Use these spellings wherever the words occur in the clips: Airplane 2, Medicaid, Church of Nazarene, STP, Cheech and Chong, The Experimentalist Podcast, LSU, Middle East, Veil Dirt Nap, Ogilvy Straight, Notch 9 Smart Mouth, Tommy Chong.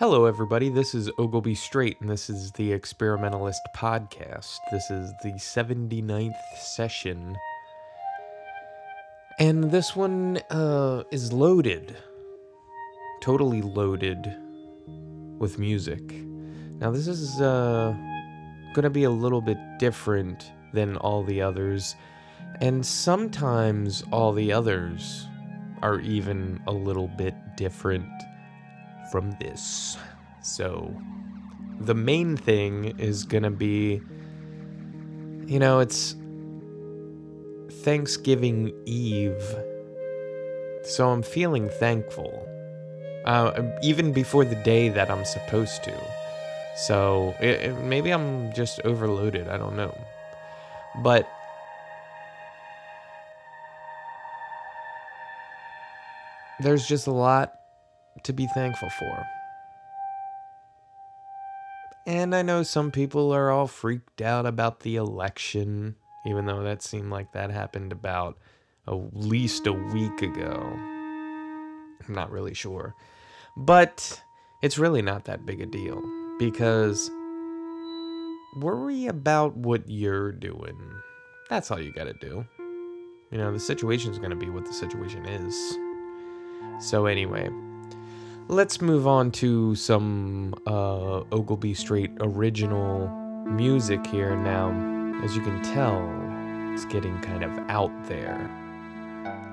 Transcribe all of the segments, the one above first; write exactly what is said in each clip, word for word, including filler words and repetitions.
Hello everybody, this is Ogilvy Straight and this is The Experimentalist Podcast. This is the seventy-ninth session. And this one uh, is loaded, totally loaded with music. Now this is uh, going to be a little bit different than all the others. And sometimes all the others are even a little bit different from this. So the main thing is gonna be, you know, it's Thanksgiving Eve, so I'm feeling thankful uh, even before the day that I'm supposed to, so it, it, maybe I'm just overloaded, I don't know, but there's just a lot to be thankful for. And I know some people are all freaked out about the election, even though that seemed like that happened about at least a week ago. I'm not really sure. But it's really not that big a deal, because worry about what you're doing. That's all you gotta do. You know, the situation's gonna be what the situation is. So anyway, let's move on to some uh, Ogilvy Straight original music here. Now, as you can tell, it's getting kind of out there.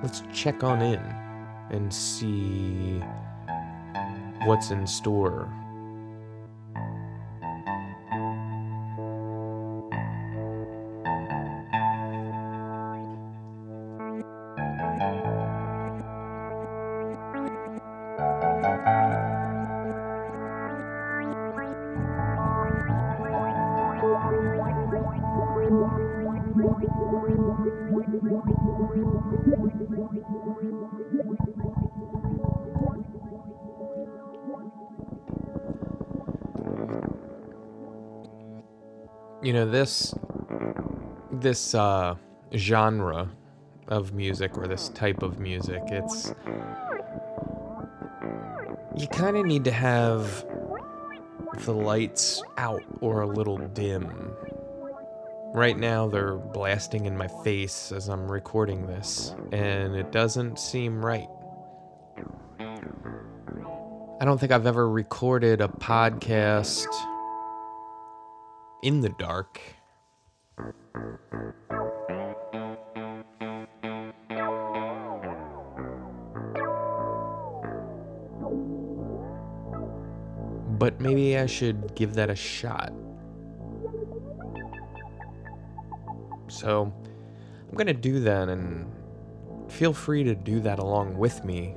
Let's check on in and see what's in store. You know, this this uh, genre of music, or this type of music, it's, you kind of need to have the lights out or a little dim. Right now they're blasting in my face as I'm recording this, and it doesn't seem right. I don't think I've ever recorded a podcast in the dark. But maybe I should give that a shot. So I'm going to do that, and feel free to do that along with me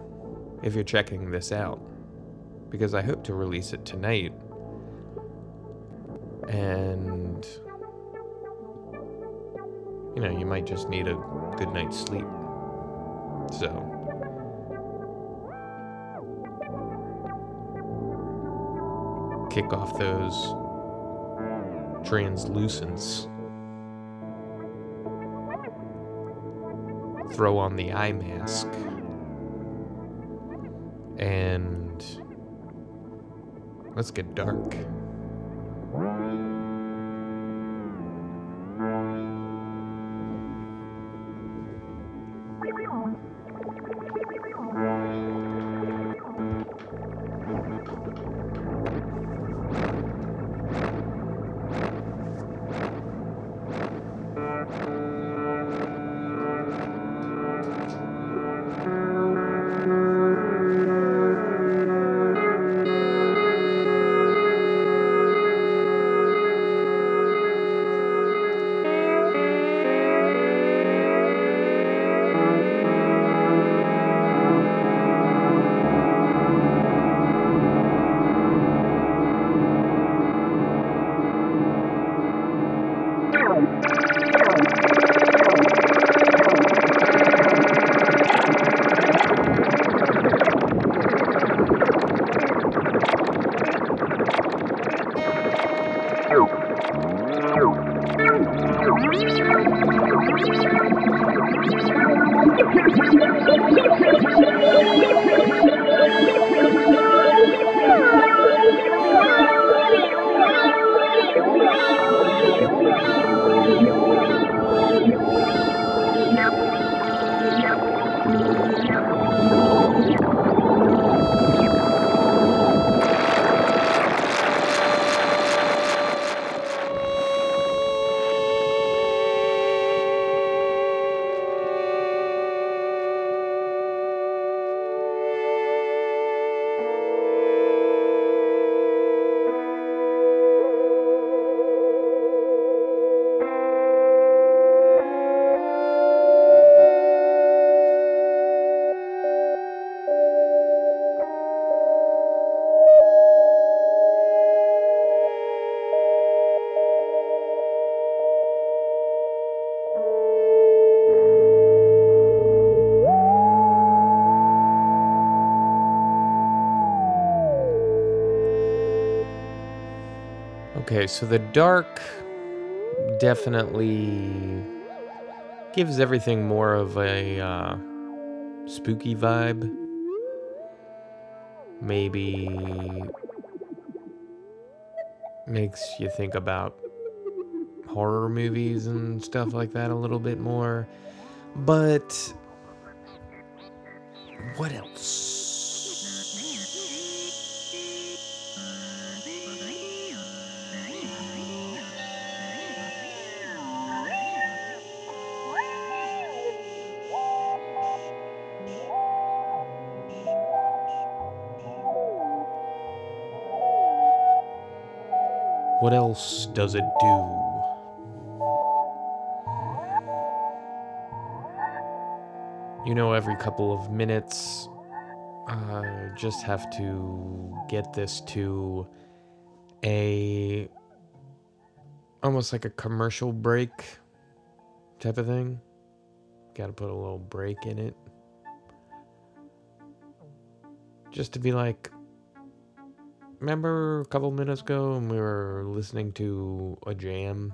if you're checking this out, because I hope to release it tonight. And, you know, you might just need a good night's sleep. So, kick off those translucents. Throw on the eye mask. And let's get dark. Okay, so the dark definitely gives everything more of a uh, spooky vibe. Maybe makes you think about horror movies and stuff like that a little bit more. But what else? What else does it do? You know, every couple of minutes, I uh, just have to get this to a, almost like a commercial break type of thing. Gotta put a little break in it. Just to be like, remember a couple minutes ago when we were listening to a jam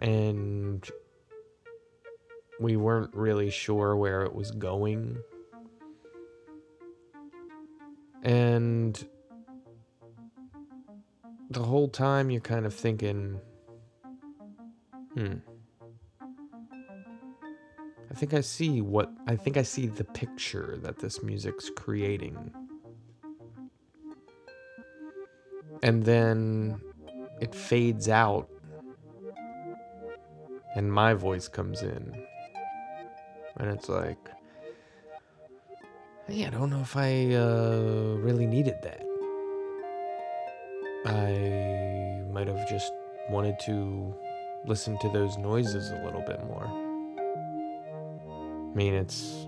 and we weren't really sure where it was going, and the whole time you're kind of thinking, hmm, I think I see what, I think I see the picture that this music's creating. And then it fades out and my voice comes in. And it's like, hey, I don't know if I uh, really needed that. I might have just wanted to listen to those noises a little bit more. I mean, it's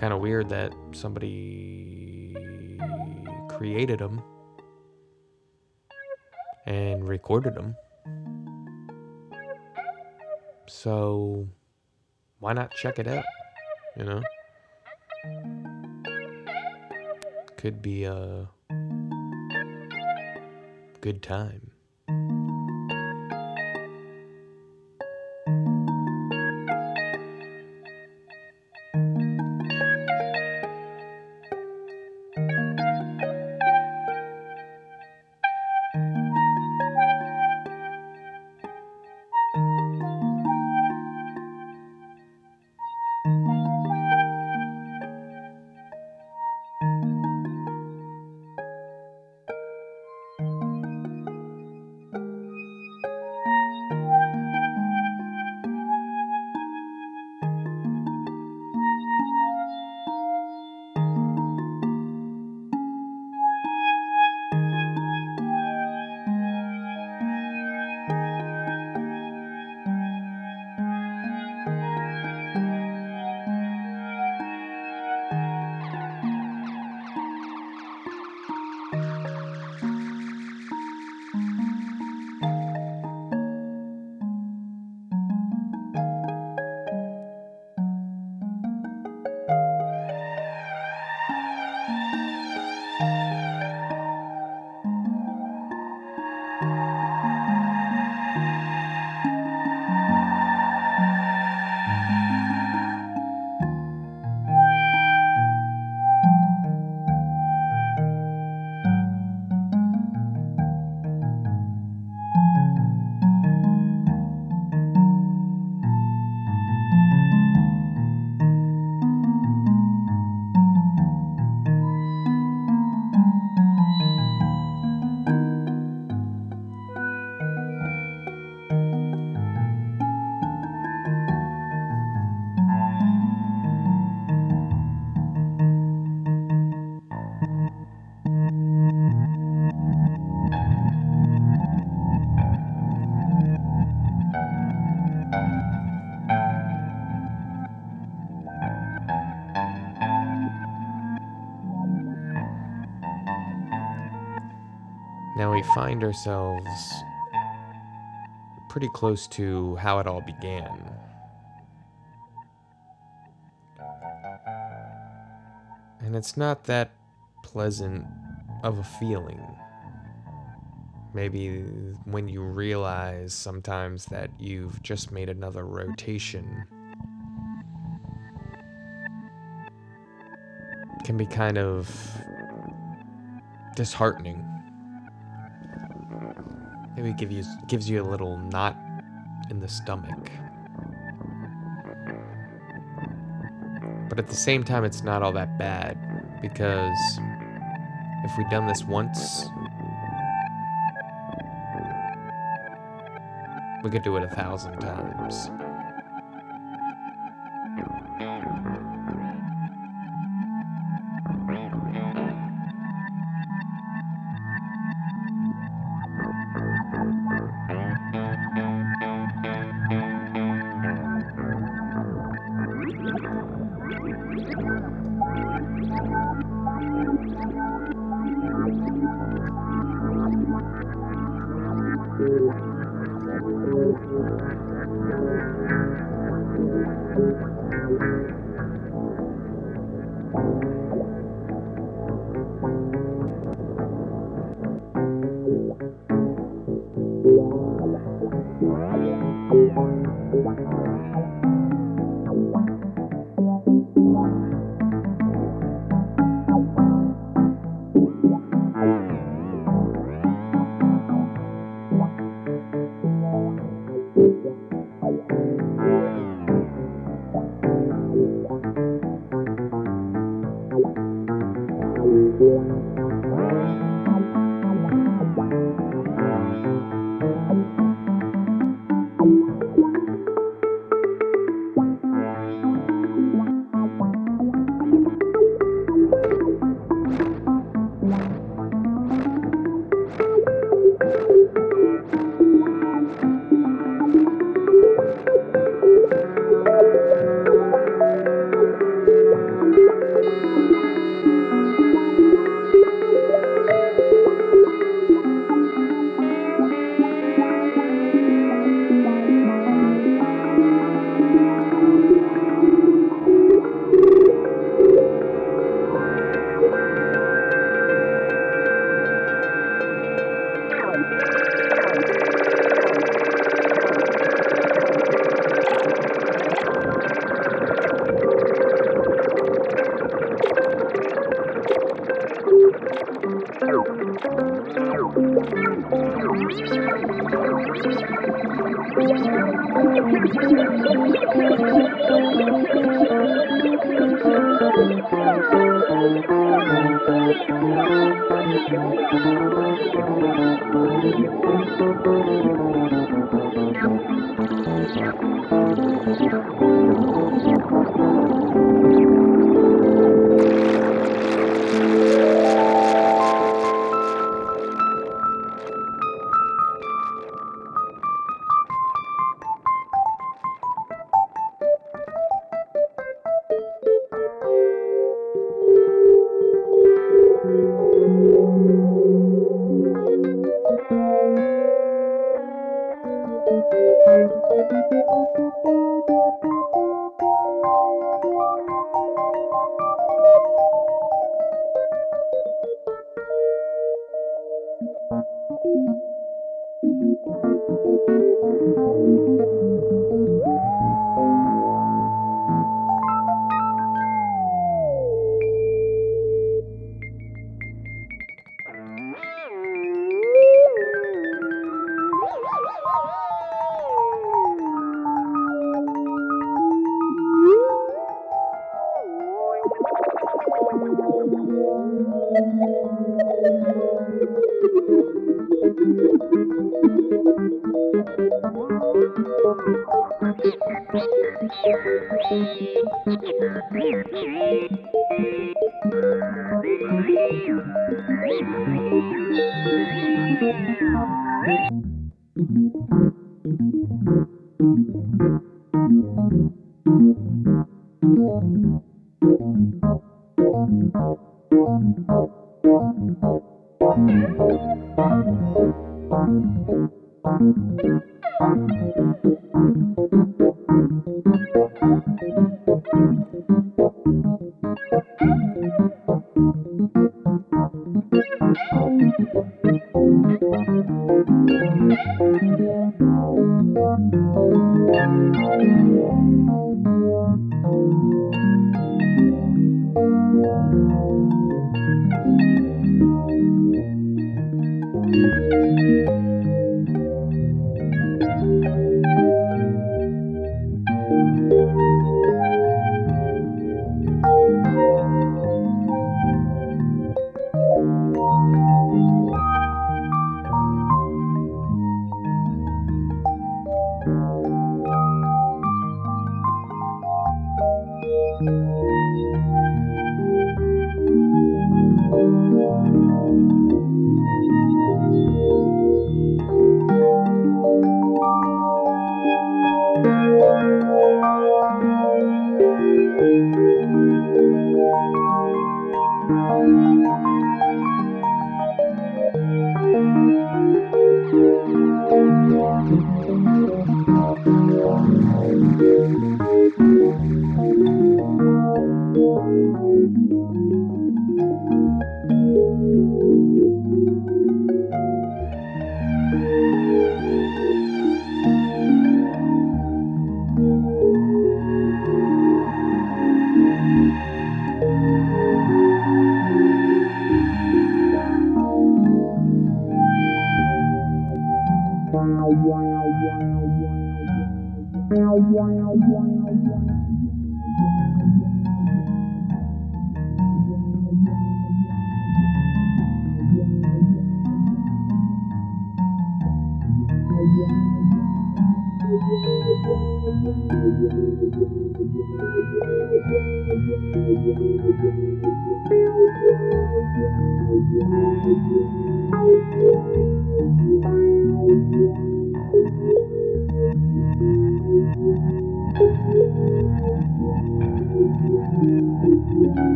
kind of weird that somebody created them and recorded them. So why not check it out, you know? Could be a good time. Find ourselves pretty close to how it all began. And and it's not that pleasant of a feeling. Maybe when you realize sometimes that you've just made another rotation, it can be kind of disheartening. Maybe it give you, gives you a little knot in the stomach. But at the same time, it's not all that bad, because if we've done this once, we could do it a thousand times. Thank you.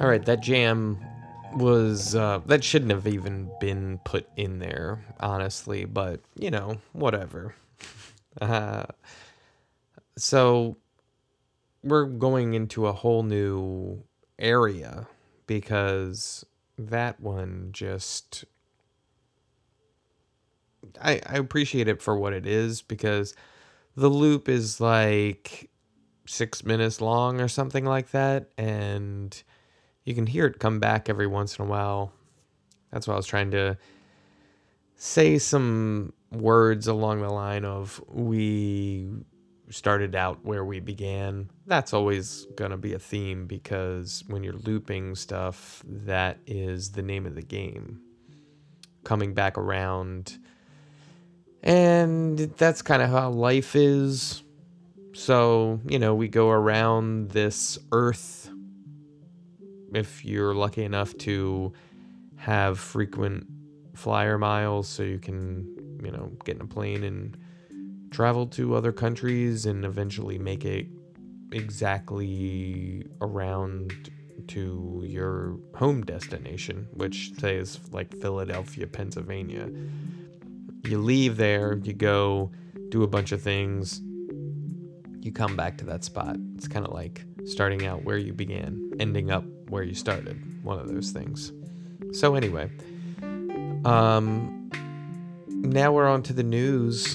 All right, that jam was, uh, that shouldn't have even been put in there, honestly, but, you know, whatever. uh, so, we're going into a whole new area, because that one just, I, I appreciate it for what it is, because the loop is like six minutes long or something like that, and you can hear it come back every once in a while. That's why I was trying to say some words along the line of we started out where we began. That's always going to be a theme, because when you're looping stuff, that is the name of the game. Coming back around. And that's kind of how life is. So, you know, we go around this earth. If you're lucky enough to have frequent flyer miles, so you can, you know, get in a plane and travel to other countries and eventually make it exactly around to your home destination, which say is like Philadelphia, Pennsylvania. You leave there, you go do a bunch of things, you come back to that spot. It's kind of like starting out where you began, ending up where you started, one of those things. So anyway, um, now we're on to the news,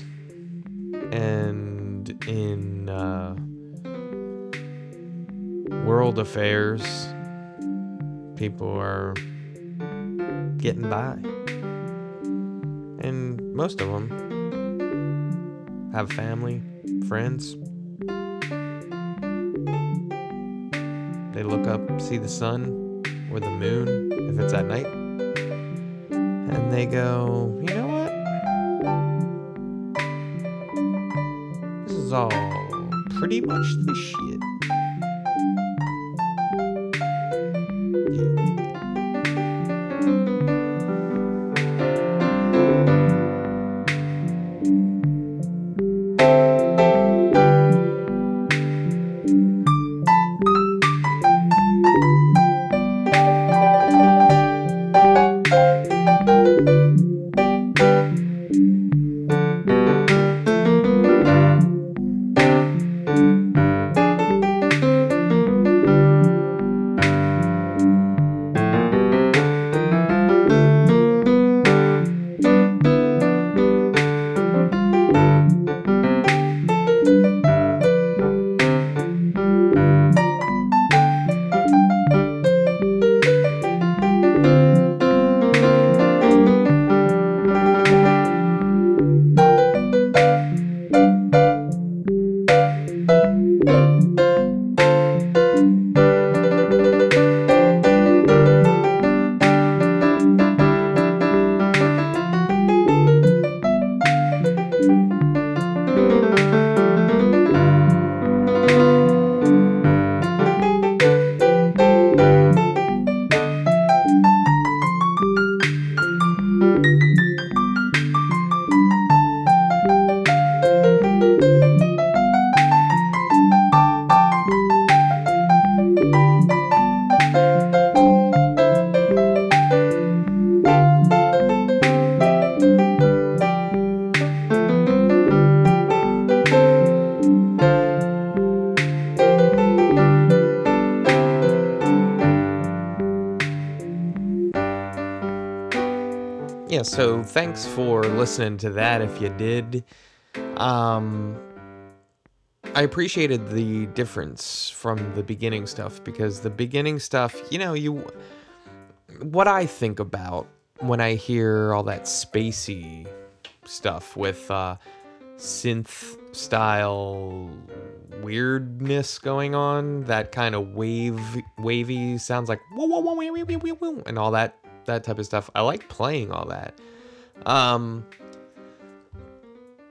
and in uh, world affairs, people are getting by, and most of them have family, friends. They look up, see the sun or the moon, if it's at night, and they go, you know what? This is all pretty much the shit. Thank you. so thanks for listening to that if you did. Um, I appreciated the difference from the beginning stuff, because the beginning stuff, you know, you what I think about when I hear all that spacey stuff with uh, synth-style weirdness going on, that kind of wave, wavy sounds like woo woo woo woo woo woo woo and all that that type of stuff. I like playing all that. Um,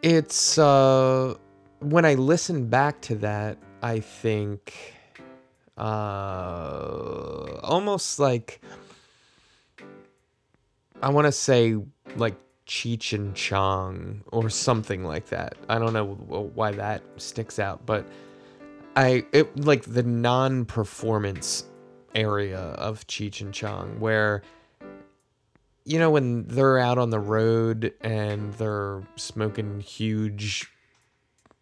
it's uh, when I listen back to that, I think uh, almost like, I want to say like Cheech and Chong or something like that. I don't know why that sticks out, but I it like the non-performance area of Cheech and Chong, where, you know, when they're out on the road and they're smoking huge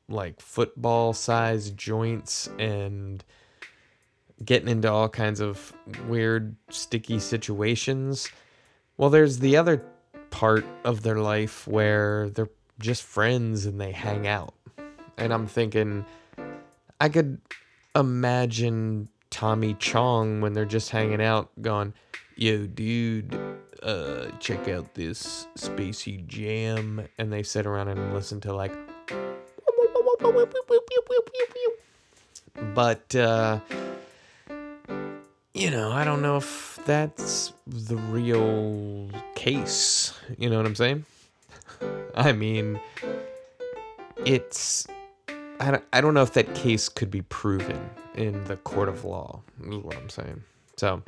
like football-sized joints and getting into all kinds of weird sticky situations. Well, there's the other part of their life where they're just friends and they hang out. And I'm thinking, I could imagine Tommy Chong when they're just hanging out going, yo, dude, uh, check out this spacey jam. And they sit around and listen to like... But, uh... you know, I don't know if that's the real case. You know what I'm saying? I mean, it's... I don't, I don't know if that case could be proven in the court of law, is what I'm saying. So,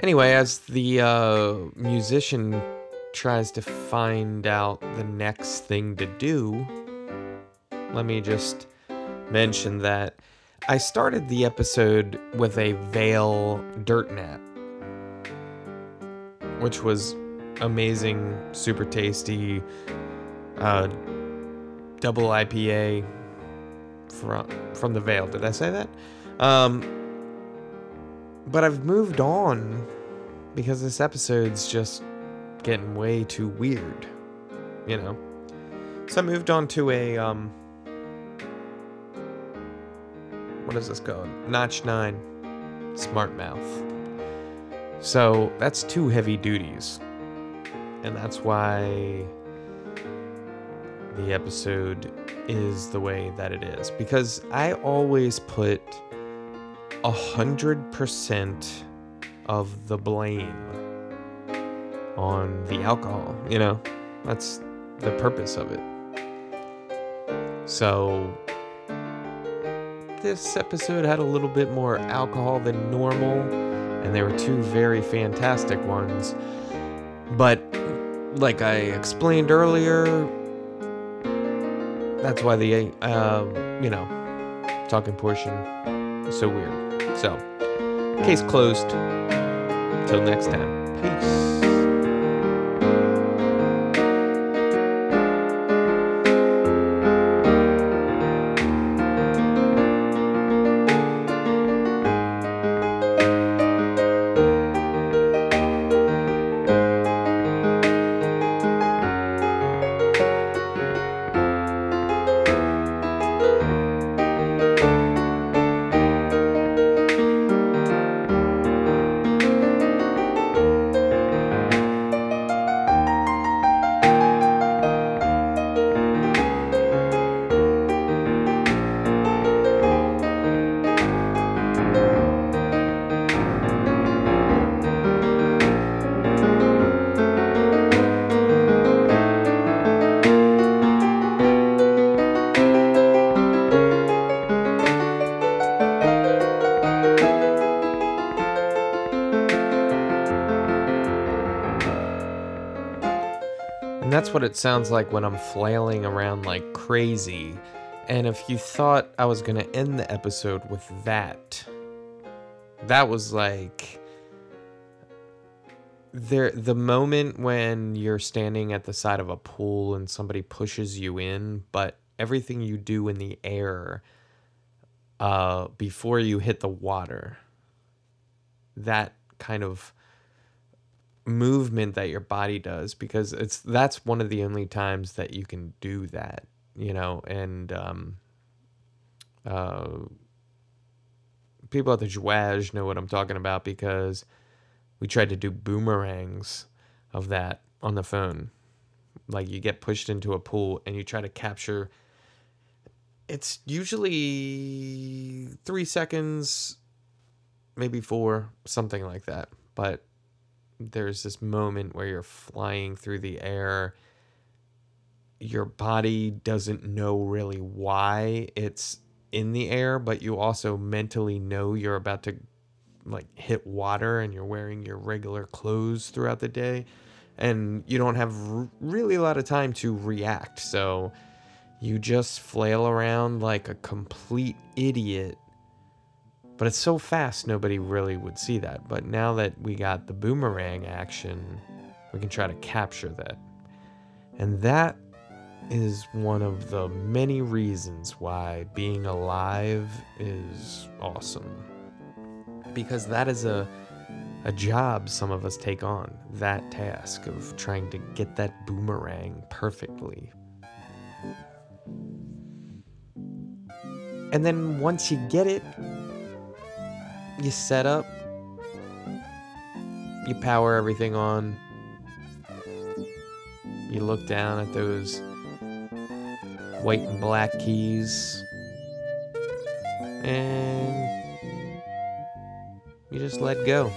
anyway, as the uh, musician tries to find out the next thing to do, let me just mention that I started the episode with a Veil Dirt Nap, which was amazing, super tasty, uh, double I P A from, from the Veil. Did I say that? Um, but I've moved on because this episode's just getting way too weird, you know? So I moved on to a... Um, what is this called? Notch nine Smart Mouth. So that's two heavy duties. And that's why the episode is the way that it is. Because I always put a hundred percent of the blame on the alcohol, you know? That's the purpose of it. So this episode had a little bit more alcohol than normal, and there were two very fantastic ones. But like I explained earlier, that's why the uh, you know, talking portion is so weird. So, case closed. Till next time. Peace. That's what it sounds like when I'm flailing around like crazy. And if you thought I was gonna end the episode with that, that was like there the moment when you're standing at the side of a pool and somebody pushes you in, but everything you do in the air uh, before you hit the water, that kind of movement that your body does, because it's that's one of the only times that you can do that, you know. And um, uh, people at the Zhuaj know what I'm talking about, because we tried to do boomerangs of that on the phone. Like, you get pushed into a pool and you try to capture. It's usually three seconds, maybe four, something like that. But there's this moment where you're flying through the air. Your body doesn't know really why it's in the air, but you also mentally know you're about to like hit water, and you're wearing your regular clothes throughout the day, and you don't have r- really a lot of time to react. So you just flail around like a complete idiot. But it's so fast, nobody really would see that. But now that we got the boomerang action, we can try to capture that. And that is one of the many reasons why being alive is awesome. Because that is a a job some of us take on, that task of trying to get that boomerang perfectly. And then once you get it, you set up, you power everything on, you look down at those white and black keys, and you just let go.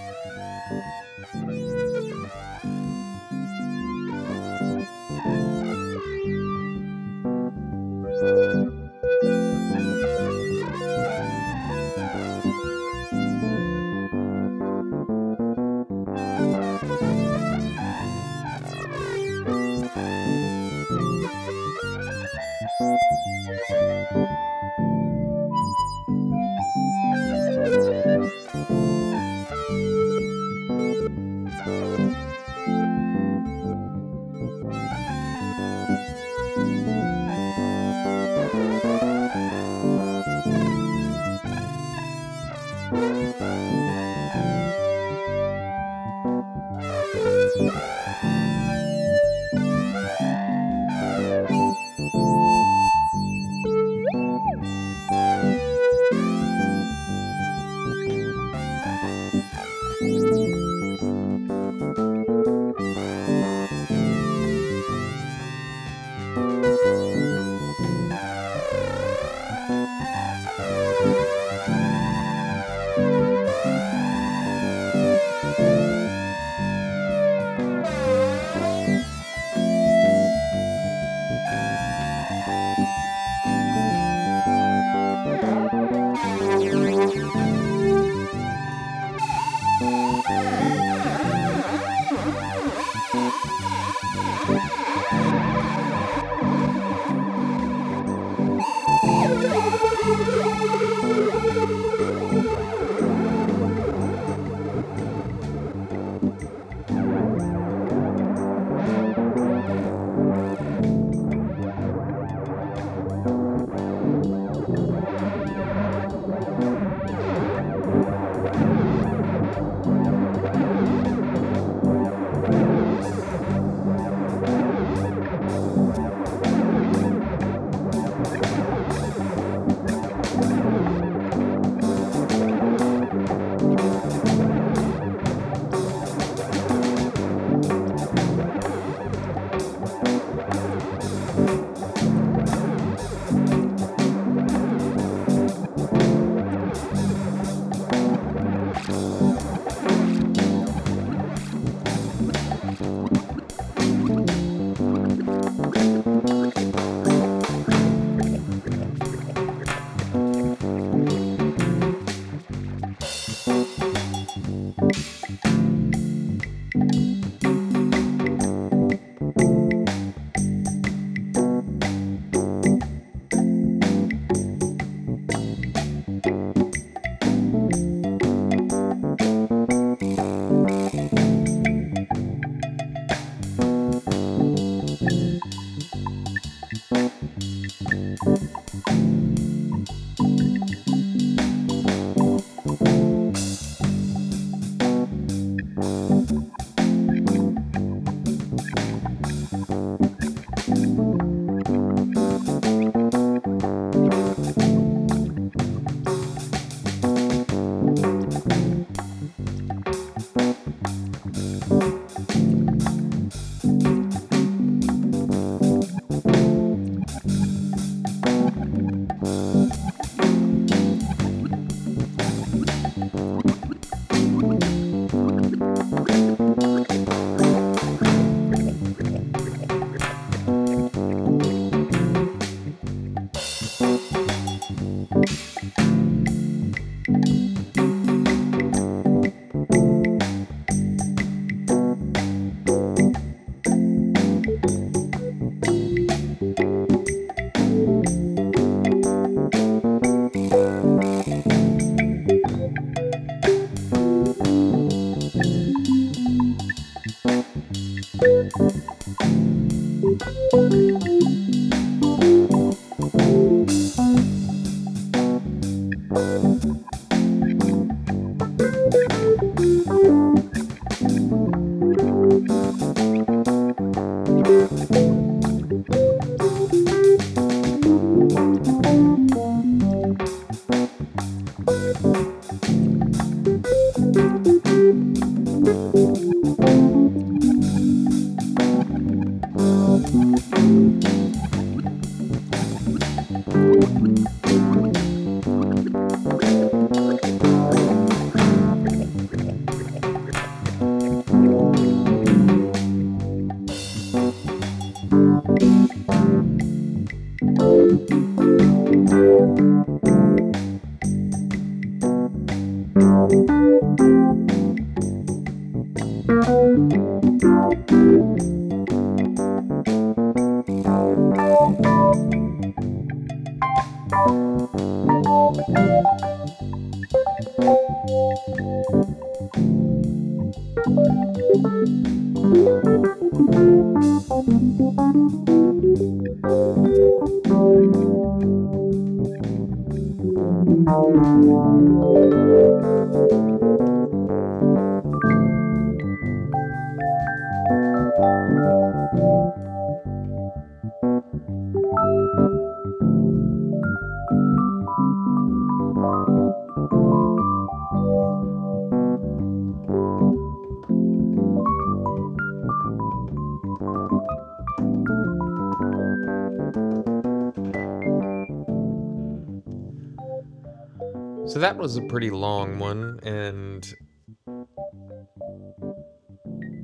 So that was a pretty long one, and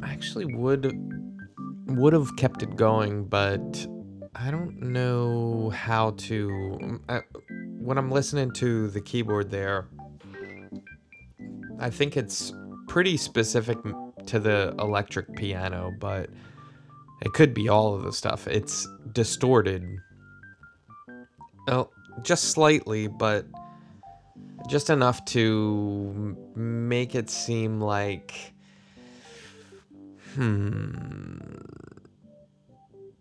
I actually would would have kept it going, but I don't know how to. I, when I'm listening to the keyboard there, I think it's pretty specific to the electric piano, but it could be all of the stuff. It's distorted, well, just slightly, but just enough to make it seem like, hmm,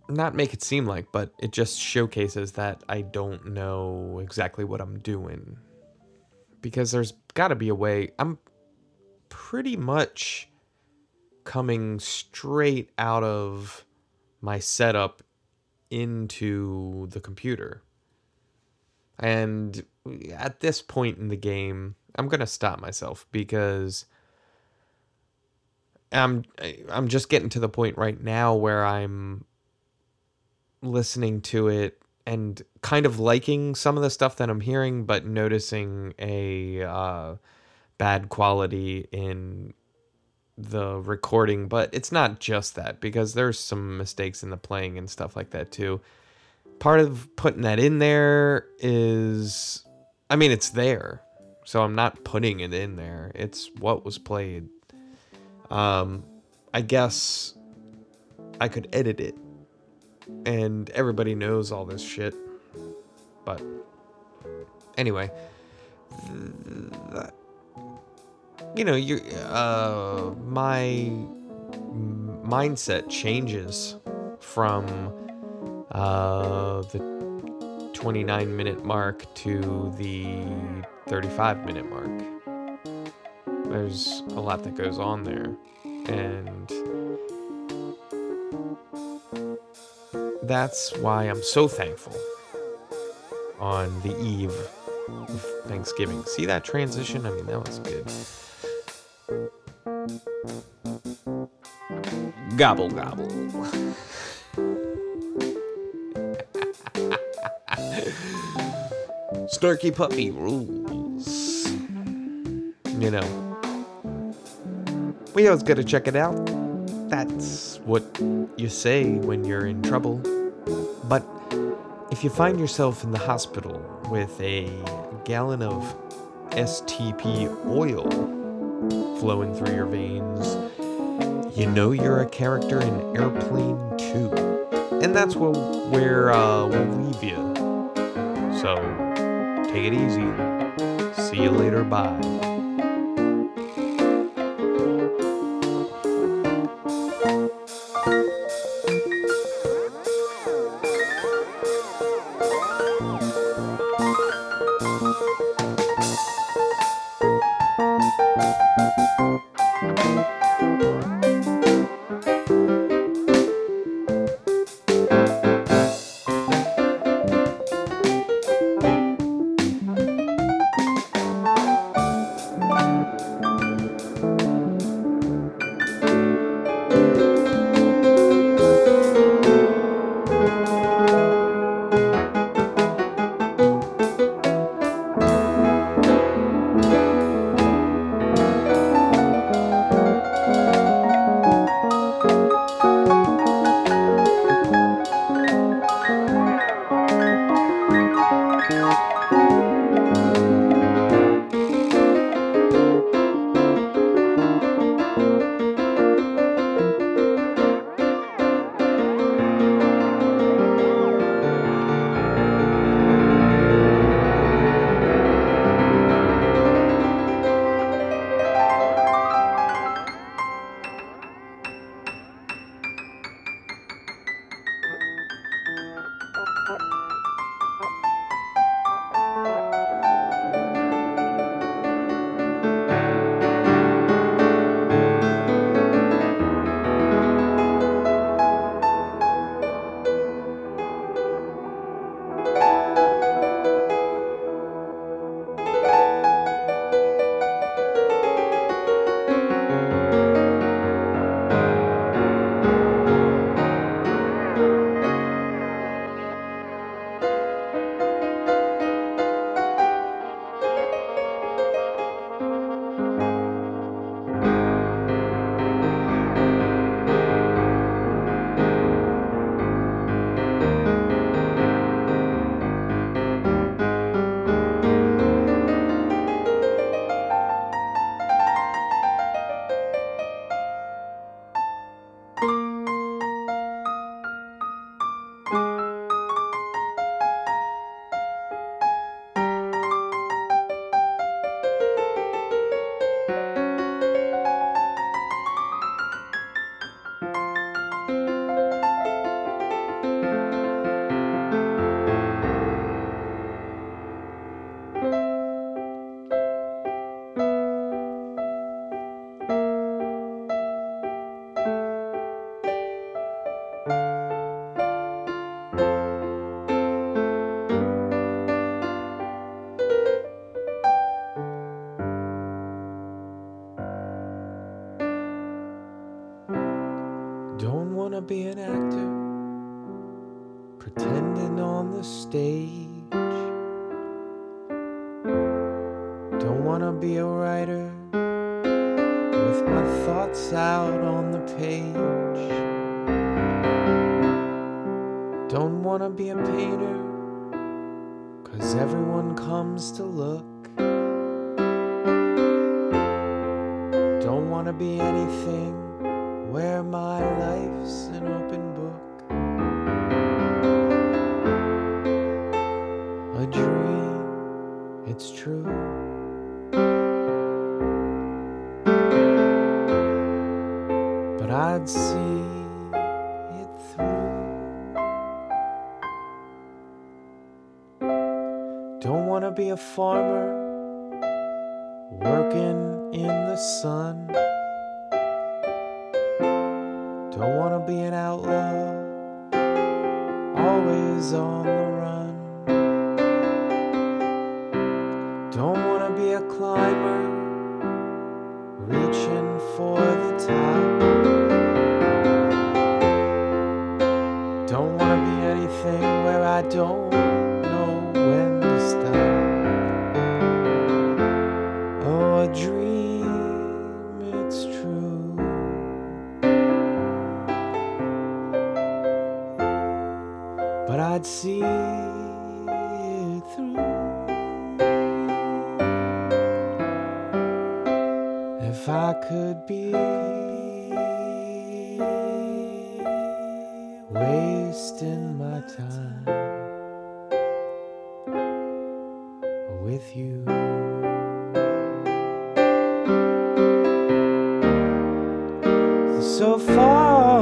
not make it seem like, but it just showcases that I don't know exactly what I'm doing. Because there's got to be a way. I'm pretty much coming straight out of my setup into the computer. And at this point in the game, I'm going to stop myself because I'm I'm just getting to the point right now where I'm listening to it and kind of liking some of the stuff that I'm hearing, but noticing a uh, bad quality in the recording. But it's not just that, because there's some mistakes in the playing and stuff like that too. Part of putting that in there is, I mean, it's there, so I'm not putting it in there. It's what was played. Um, I guess I could edit it, and everybody knows all this shit. But anyway, you know, you uh, my mindset changes from Uh, the twenty-nine minute mark to the thirty-five minute mark. There's a lot that goes on there, and that's why I'm so thankful on the eve of Thanksgiving. See that transition? I mean, that was good. Gobble, gobble. Snarky puppy rules. You know, we always gotta check it out. That's what you say when you're in trouble. But if you find yourself in the hospital with a gallon of S T P oil flowing through your veins, you know you're a character in Airplane two. And that's where, where uh, we'll leave you. So, take it easy. See you later. Bye. pretending on the stage. Don't wanna be a writer with my thoughts out on the page. Don't wanna be a painter, 'cause everyone comes to look. Don't wanna be anything where my life's an open book. A dream, it's true. But I'd see it through. Don't wanna be a farmer working in the sun. Don't wanna be an outlaw, always on the run. Don't wanna be a climber, reaching for the top. Don't wanna be anything where I don't know when to stop. Oh, a dream, it's true. But I'd see it through if I could be wasting my time with you. So far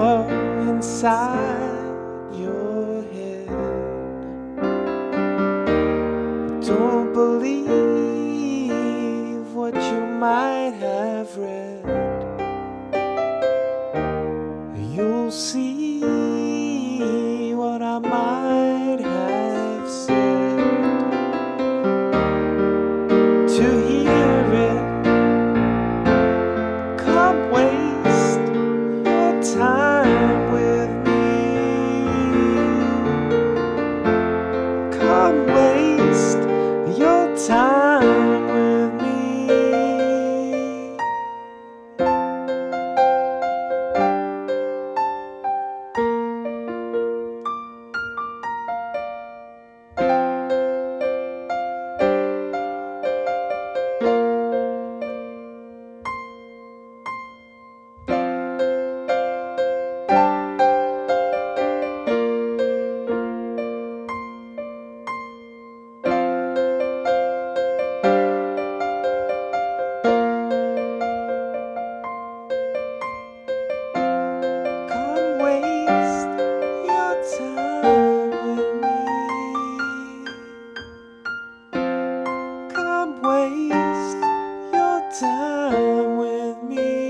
inside your don't believe what you might have read. You'll see what I might have said. To hear it, come waste your time with me. Come waste your time with me. Waste your time with me.